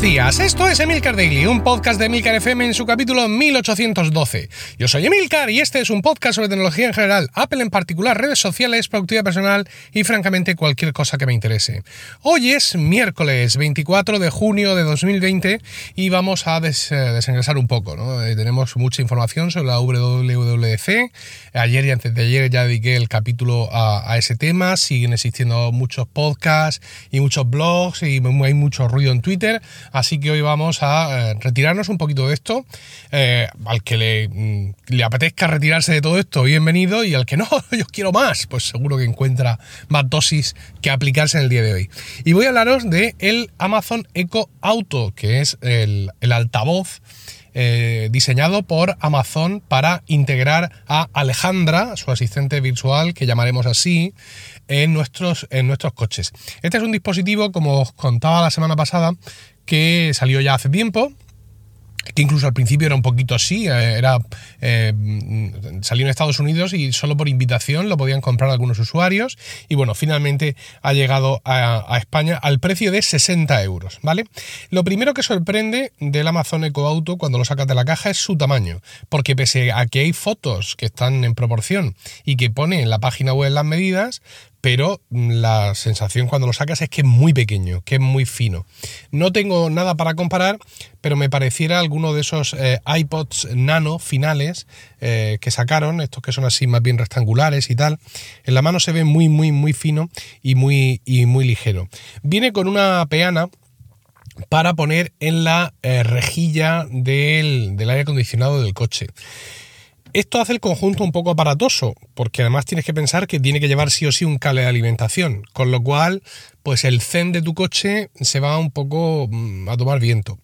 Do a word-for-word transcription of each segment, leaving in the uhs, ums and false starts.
buenos días, esto es Emilcar Daily, un podcast de Emilcar F M en su capítulo mil ochocientos doce. Yo soy Emilcar y este es un podcast sobre tecnología en general, Apple en particular, redes sociales, productividad personal y francamente cualquier cosa que me interese. Hoy es miércoles veinticuatro de junio de dos mil veinte y vamos a des- desengresar un poco, ¿no? Eh, tenemos mucha información sobre la doble u doble u D C, ayer y antes de ayer ya dediqué el capítulo a, a ese tema, siguen existiendo muchos podcasts y muchos blogs y hay mucho ruido en Twitter. Así que hoy vamos a eh, retirarnos un poquito de esto. Eh, al que le, le apetezca retirarse de todo esto, bienvenido. Y al que no, yo quiero más, pues seguro que encuentra más dosis que aplicarse en el día de hoy. Y voy a hablaros de el Amazon Echo Auto, que es el, el altavoz Eh, diseñado por Amazon para integrar a Alejandra, su asistente virtual, que llamaremos así, en nuestros, en nuestros coches. Este es un dispositivo, como os contaba la semana pasada, que salió ya hace tiempo, que incluso al principio era un poquito así, era eh, salió en Estados Unidos y solo por invitación lo podían comprar algunos usuarios y bueno, finalmente ha llegado a, a España al precio de sesenta euros, ¿vale? Lo primero que sorprende del Amazon Echo Auto cuando lo sacas de la caja es su tamaño, porque pese a que hay fotos que están en proporción y que pone en la página web las medidas, pero la sensación cuando lo sacas es que es muy pequeño, que es muy fino. No tengo nada para comparar, pero me pareciera alguno de esos eh, iPods nano finales eh, que sacaron, estos que son así más bien rectangulares y tal. En la mano se ve muy, muy, muy fino y muy, y muy ligero. Viene con una peana para poner en la eh, rejilla del, del aire acondicionado del coche. Esto hace el conjunto un poco aparatoso, porque además tienes que pensar que tiene que llevar sí o sí un cable de alimentación, con lo cual pues el zen de tu coche se va un poco a tomar viento.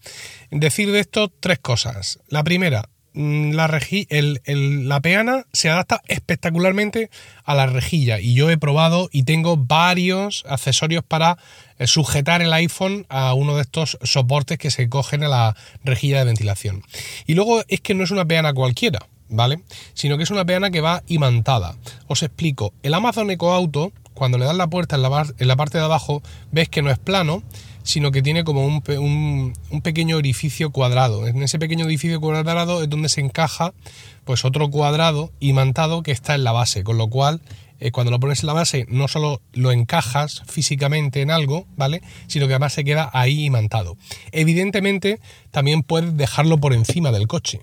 Decir de esto tres cosas. La primera, la, regi- el, el, la peana se adapta espectacularmente a la rejilla y yo he probado y tengo varios accesorios para sujetar el iPhone a uno de estos soportes que se cogen a la rejilla de ventilación. Y luego es que no es una peana cualquiera, ¿vale? Sino que es una peana que va imantada. Os explico, el Amazon Echo Auto, cuando le das la puerta en la, bar, en la parte de abajo, ves que no es plano, sino que tiene como un, un, un pequeño orificio cuadrado. En ese pequeño orificio cuadrado es donde se encaja pues otro cuadrado imantado que está en la base, con lo cual eh, cuando lo pones en la base no solo lo encajas físicamente en algo, ¿vale? Sino que además se queda ahí imantado. Evidentemente también puedes dejarlo por encima del coche,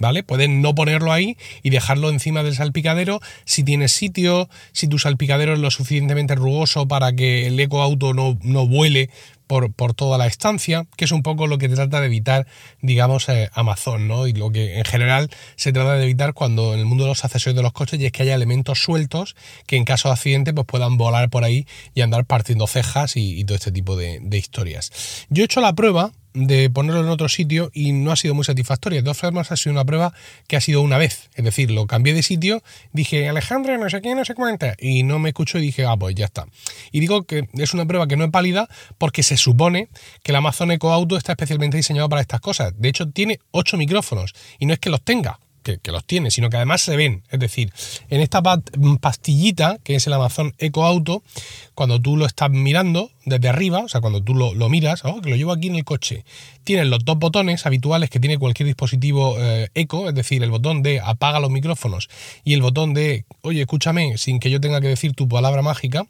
¿vale? Pueden no ponerlo ahí y dejarlo encima del salpicadero si tienes sitio, si tu salpicadero es lo suficientemente rugoso para que el Echo Auto no, no vuele por, por toda la estancia, que es un poco lo que trata de evitar, digamos, eh, Amazon, ¿no? Y lo que en general se trata de evitar cuando en el mundo de los accesorios de los coches, y es que haya elementos sueltos que en caso de accidente pues puedan volar por ahí y andar partiendo cejas y, y todo este tipo de, de historias. Yo he hecho la prueba de ponerlo en otro sitio y no ha sido muy satisfactoria. De todas formas, ha sido una prueba que ha sido una vez. Es decir, lo cambié de sitio, dije, Alejandra, no sé qué, no sé cuánta, y no me escuchó y dije, ah, pues ya está. Y digo que es una prueba que no es válida porque se supone que el Amazon Echo Auto está especialmente diseñado para estas cosas. De hecho, tiene ocho micrófonos y no es que los tenga, que, que los tiene, sino que además se ven. Es decir, en esta pastillita que es el Amazon Echo Auto, cuando tú lo estás mirando desde arriba, o sea, cuando tú lo, lo miras, oh, que lo llevo aquí en el coche, tienes los dos botones habituales que tiene cualquier dispositivo eh, Echo, es decir, el botón de apaga los micrófonos y el botón de oye, escúchame, sin que yo tenga que decir tu palabra mágica,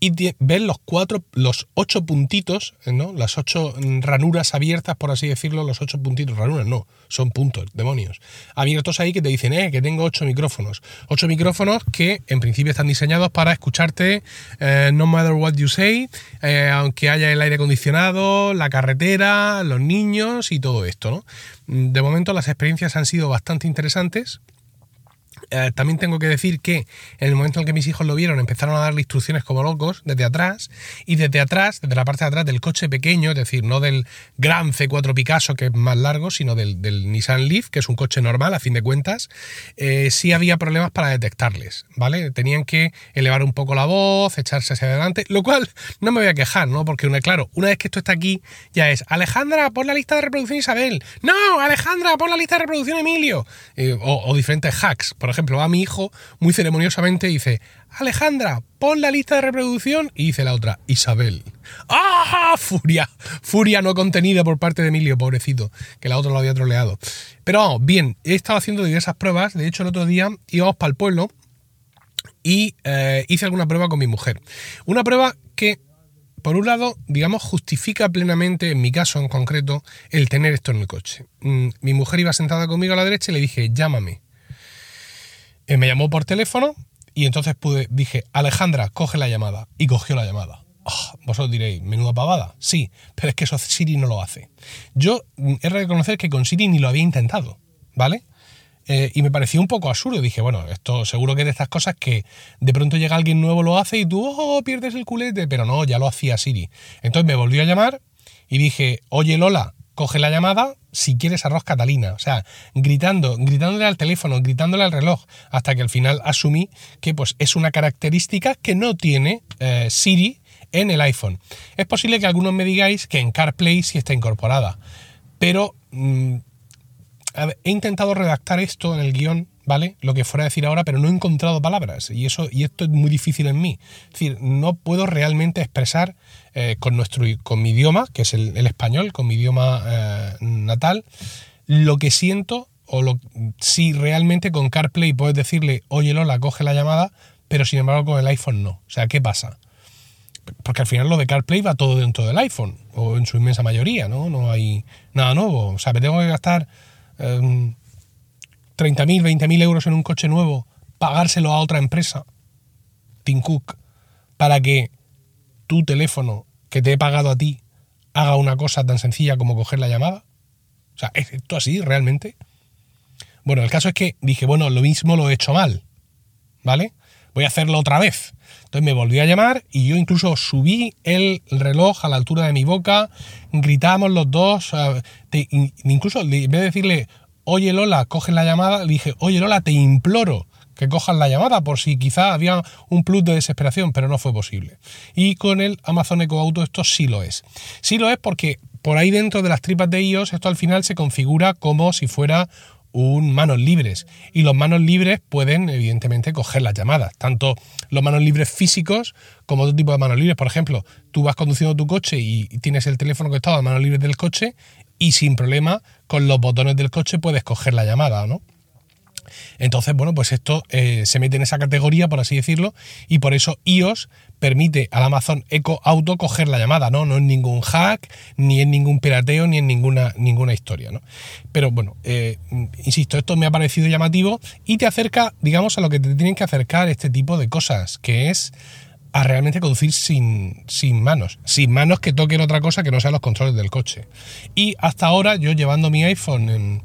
y t- ves los cuatro, los ocho puntitos, ¿no? Las ocho ranuras abiertas, por así decirlo, los ocho puntitos, ranuras no, son puntos, demonios, abiertos ahí que te dicen, eh, que tengo ocho micrófonos, ocho micrófonos que en principio están diseñados para escucharte eh, no matter what you say, eh, aunque haya el aire acondicionado, la carretera, los niños y todo esto, ¿no? De momento las experiencias han sido bastante interesantes. Eh, también tengo que decir que en el momento en que mis hijos lo vieron empezaron a darle instrucciones como locos desde atrás, y desde atrás, desde la parte de atrás del coche pequeño, es decir, no del gran C cuatro Picasso que es más largo, sino del, del Nissan Leaf, que es un coche normal a fin de cuentas, eh, sí había problemas para detectarles, ¿vale? Tenían que elevar un poco la voz, echarse hacia adelante, lo cual no me voy a quejar, ¿no? Porque una, claro, una vez que esto está aquí ya es, Alejandra, pon la lista de reproducción Isabel, no, Alejandra, pon la lista de reproducción Emilio, eh, o, o diferentes hacks, por ejemplo ejemplo, a mi hijo, muy ceremoniosamente dice: Alejandra, pon la lista de reproducción, y dice la otra: Isabel. ¡Ah! Furia, furia no contenida por parte de Emilio, pobrecito, que la otra lo había troleado. Pero vamos, bien, he estado haciendo diversas pruebas. De hecho, el otro día íbamos para el pueblo y eh, hice alguna prueba con mi mujer. Una prueba que, por un lado, digamos, justifica plenamente, en mi caso en concreto, el tener esto en el coche. Mi mujer iba sentada conmigo a la derecha y le dije: llámame. Eh, me llamó por teléfono y entonces pude, dije: Alejandra, coge la llamada. Y cogió la llamada. Oh, vosotros diréis: menuda pavada. Sí, pero es que eso Siri no lo hace. Yo he de reconocer que con Siri ni lo había intentado, ¿vale? Eh, y me pareció un poco absurdo. Dije, bueno, esto seguro que es de estas cosas que de pronto llega alguien nuevo, lo hace y tú oh, pierdes el culete. Pero no, ya lo hacía Siri. Entonces me volvió a llamar y dije: oye, Lola, coge la llamada, si quieres arroz Catalina. O sea, gritando, gritándole al teléfono, gritándole al reloj, hasta que al final asumí que pues es una característica que no tiene eh, Siri en el iPhone. Es posible que algunos me digáis que en CarPlay sí está incorporada, pero... Mmm, A ver, he intentado redactar esto en el guión, ¿vale? Lo que fuera a decir ahora, pero no he encontrado palabras. Y eso, y esto es muy difícil en mí. Es decir, no puedo realmente expresar eh, con, nuestro, con mi idioma, que es el, el español, con mi idioma eh, natal, lo que siento, o lo, si realmente con CarPlay puedes decirle: oye, Lola, coge la llamada, pero sin embargo con el iPhone no. O sea, ¿qué pasa? Porque al final lo de CarPlay va todo dentro del iPhone, o en su inmensa mayoría, ¿no? No hay nada nuevo. O sea, me tengo que gastar treinta mil, veinte mil euros en un coche nuevo, pagárselo a otra empresa, Tim Cook, para que tu teléfono que te he pagado a ti haga una cosa tan sencilla como coger la llamada. O sea, ¿es esto así realmente? Bueno, el caso es que dije, bueno, lo mismo lo he hecho mal, ¿vale? Voy a hacerlo otra vez. Entonces me volví a llamar y yo incluso subí el reloj a la altura de mi boca, gritamos los dos, te, incluso en vez de decirle: oye, Lola, coge la llamada, le dije: oye, Lola, te imploro que cojas la llamada, por si quizá había un plus de desesperación, pero no fue posible. Y con el Amazon Echo Auto esto sí lo es. Sí lo es porque por ahí dentro de las tripas de iOS esto al final se configura como si fuera un manos libres, y los manos libres pueden evidentemente coger las llamadas, tanto los manos libres físicos como otro tipo de manos libres. Por ejemplo, tú vas conduciendo tu coche y tienes el teléfono que está a manos libres del coche y sin problema con los botones del coche puedes coger la llamada, ¿no? Entonces, bueno, pues esto eh, se mete en esa categoría, por así decirlo, y por eso iOS permite al Amazon Echo Auto coger la llamada, ¿no? No es ningún hack, ni es ningún pirateo, ni es ninguna, ninguna historia, ¿no? Pero bueno, eh, insisto, esto me ha parecido llamativo y te acerca, digamos, a lo que te tienen que acercar este tipo de cosas, que es a realmente conducir sin, sin manos, sin manos que toquen otra cosa que no sean los controles del coche. Y hasta ahora, yo llevando mi iPhone en...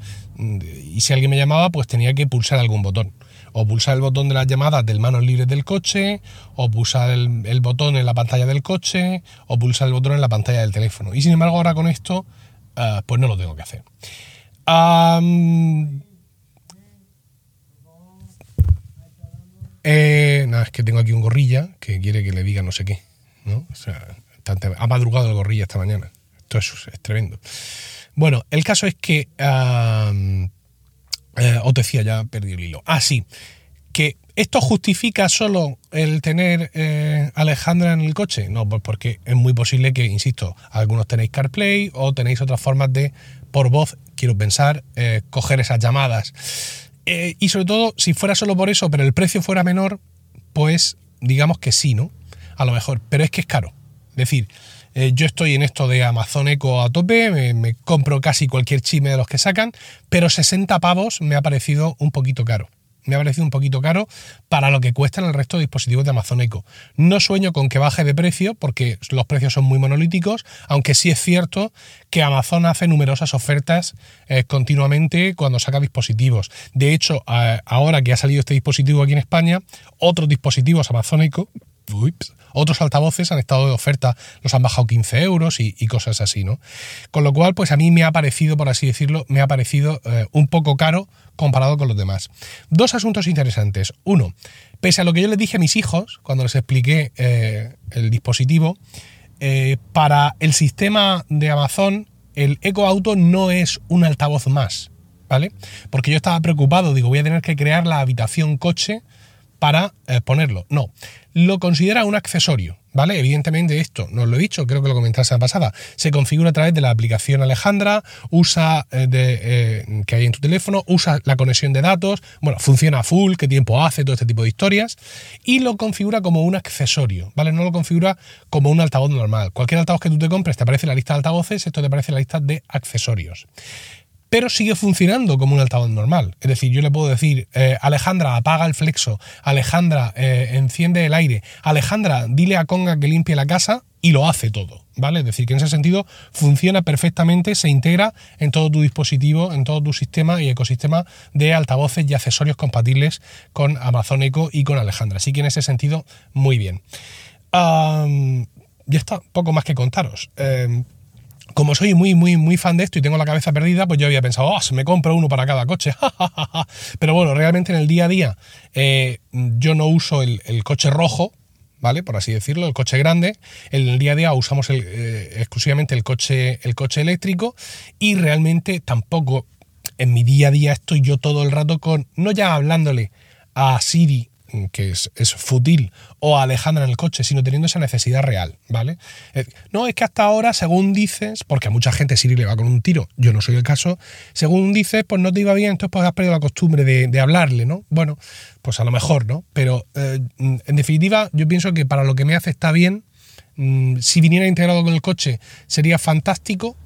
y si alguien me llamaba, pues tenía que pulsar algún botón, o pulsar el botón de las llamadas del manos libres del coche, o pulsar el, el botón en la pantalla del coche, o pulsar el botón en la pantalla del teléfono. Y sin embargo ahora con esto uh, pues no lo tengo que hacer. um, eh, nada, es que tengo aquí un gorrilla que quiere que le diga no sé qué, ¿no? O sea, ha madrugado el gorrilla esta mañana. Esto es, es tremendo. Bueno, el caso es que... Uh, eh, os decía, ya perdí el hilo. Ah, sí. Que esto justifica solo el tener eh, Alejandra en el coche. No, pues porque es muy posible que, insisto, algunos tenéis CarPlay o tenéis otras formas de, por voz, quiero pensar, eh, coger esas llamadas. Eh, y sobre todo, si fuera solo por eso, pero el precio fuera menor, pues digamos que sí, ¿no? A lo mejor. Pero es que es caro. Es decir... Yo estoy en esto de Amazon Echo a tope, me, me compro casi cualquier chisme de los que sacan, pero sesenta pavos me ha parecido un poquito caro. Me ha parecido un poquito caro para lo que cuestan el resto de dispositivos de Amazon Echo. No sueño con que baje de precio porque los precios son muy monolíticos, aunque sí es cierto que Amazon hace numerosas ofertas eh, continuamente cuando saca dispositivos. De hecho, eh, ahora que ha salido este dispositivo aquí en España, otros dispositivos Amazon Echo, ups, otros altavoces han estado de oferta, los han bajado quince euros y, y cosas así, ¿no? Con lo cual, pues a mí me ha parecido, por así decirlo, me ha parecido eh, un poco caro comparado con los demás. Dos asuntos interesantes. Uno, pese a lo que yo les dije a mis hijos cuando les expliqué eh, el dispositivo, eh, para el sistema de Amazon, el Echo Auto no es un altavoz más, ¿vale? Porque yo estaba preocupado, digo, voy a tener que crear la habitación coche para eh, ponerlo. No, lo considera un accesorio, ¿vale? Evidentemente esto, no os lo he dicho, creo que lo comenté la semana pasada, se configura a través de la aplicación Alejandra, usa eh, de, eh, que hay en tu teléfono, usa la conexión de datos, bueno, funciona a full, qué tiempo hace, todo este tipo de historias, y lo configura como un accesorio, ¿vale? No lo configura como un altavoz normal. Cualquier altavoz que tú te compres te aparece la lista de altavoces, esto te aparece la lista de accesorios. Pero sigue funcionando como un altavoz normal. Es decir, yo le puedo decir, eh, Alejandra, apaga el flexo, Alejandra, eh, enciende el aire, Alejandra, dile a Conga que limpie la casa, y lo hace todo, ¿vale? Es decir, que en ese sentido funciona perfectamente, se integra en todo tu dispositivo, en todo tu sistema y ecosistema de altavoces y accesorios compatibles con Amazon Echo y con Alejandra. Así que en ese sentido, muy bien. Um, ya está, poco más que contaros. Eh, Como soy muy, muy, muy fan de esto y tengo la cabeza perdida, pues yo había pensado, oh, me compro uno para cada coche. Pero bueno, realmente en el día a día eh, yo no uso el, el coche rojo, ¿vale? Por así decirlo, el coche grande. En el día a día usamos el, eh, exclusivamente el coche, el coche eléctrico, y realmente tampoco en mi día a día estoy yo todo el rato con, no ya hablándole a Siri, que es, es fútil, o a Alejandra en el coche, sino teniendo esa necesidad real, ¿vale? No, es que hasta ahora, según dices, porque a mucha gente Siri le va con un tiro, yo no soy el caso, según dices, pues no te iba bien, entonces pues has perdido la costumbre de, de hablarle, ¿no? Bueno, pues a lo mejor, ¿no? Pero, eh, en definitiva, yo pienso que para lo que me hace está bien, si viniera integrado con el coche sería fantástico,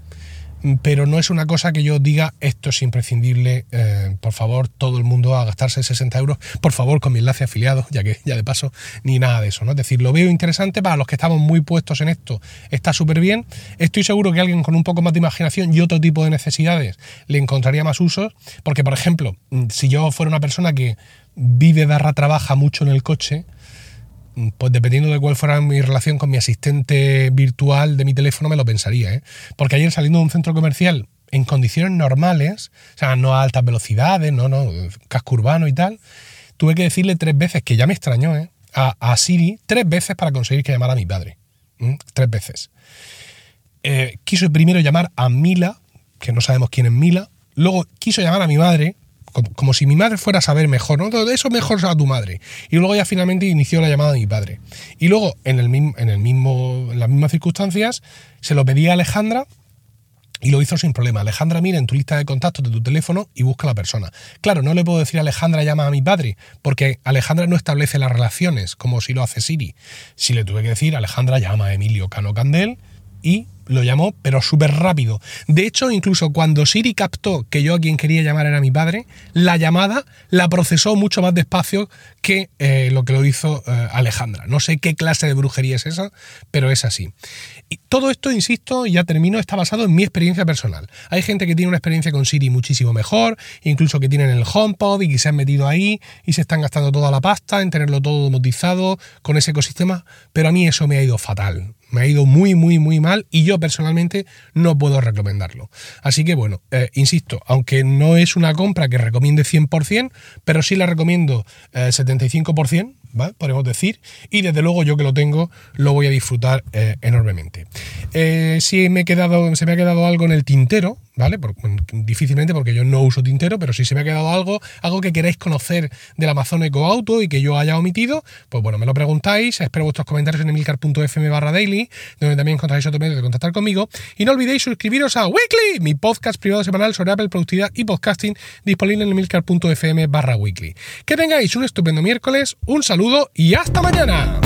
pero no es una cosa que yo diga, esto es imprescindible, eh, por favor, todo el mundo a gastarse sesenta euros, por favor, con mi enlace afiliado, ya que ya de paso, ni nada de eso, ¿no? Es decir, lo veo interesante para los que estamos muy puestos en esto, está súper bien. Estoy seguro que alguien con un poco más de imaginación y otro tipo de necesidades le encontraría más usos, porque, por ejemplo, si yo fuera una persona que vive, barra, trabaja mucho en el coche, pues dependiendo de cuál fuera mi relación con mi asistente virtual de mi teléfono me lo pensaría, ¿eh? Porque ayer saliendo de un centro comercial en condiciones normales, o sea, no a altas velocidades, no, no, casco urbano y tal, tuve que decirle tres veces, que ya me extrañó, ¿eh? a, a Siri, tres veces para conseguir que llamara a mi padre. ¿Mm? Tres veces. Eh, quiso primero llamar a Mila, que no sabemos quién es Mila, luego quiso llamar a mi madre, Como, como si mi madre fuera a saber mejor, ¿no? Eso mejor a tu madre. Y luego ya finalmente inició la llamada de mi padre. Y luego, en, el mismo, en, el mismo, en las mismas circunstancias, se lo pedí a Alejandra y lo hizo sin problema. Alejandra, mira en tu lista de contactos de tu teléfono y busca a la persona. Claro, no le puedo decir a Alejandra, llama a mi padre, porque Alejandra no establece las relaciones, como si lo hace Siri. Si le tuve que decir, Alejandra, llama a Emilio Cano Candel, y lo llamó, pero súper rápido. De hecho, incluso cuando Siri captó que yo a quien quería llamar era mi padre, la llamada la procesó mucho más despacio que eh, lo que lo hizo eh, Alejandra. No sé qué clase de brujería es esa, pero es así. Y todo esto, insisto, ya termino, está basado en mi experiencia personal. Hay gente que tiene una experiencia con Siri muchísimo mejor, incluso que tienen el HomePod y que se han metido ahí y se están gastando toda la pasta en tenerlo todo domotizado con ese ecosistema, pero a mí eso me ha ido fatal. Me ha ido muy, muy, muy mal y yo personalmente no puedo recomendarlo. Así que bueno, eh, insisto, aunque no es una compra que recomiende cien por ciento, pero sí la recomiendo eh, setenta y cinco por ciento, ¿vale? Podemos decir, y desde luego yo que lo tengo lo voy a disfrutar eh, enormemente. Eh, si me he quedado, se me ha quedado algo en el tintero, ¿vale? Por, difícilmente porque yo no uso tintero, pero si se me ha quedado algo, algo que queráis conocer del Amazon Echo Auto y que yo haya omitido, pues bueno, me lo preguntáis, espero vuestros comentarios en emilcar punto f m barra daily, donde también encontraréis otro medio de contactar conmigo, y no olvidéis suscribiros a Weekly, mi podcast privado semanal sobre Apple, productividad y podcasting, disponible en emilcar punto f m barra weekly. Que tengáis un estupendo miércoles, un saludo y hasta mañana.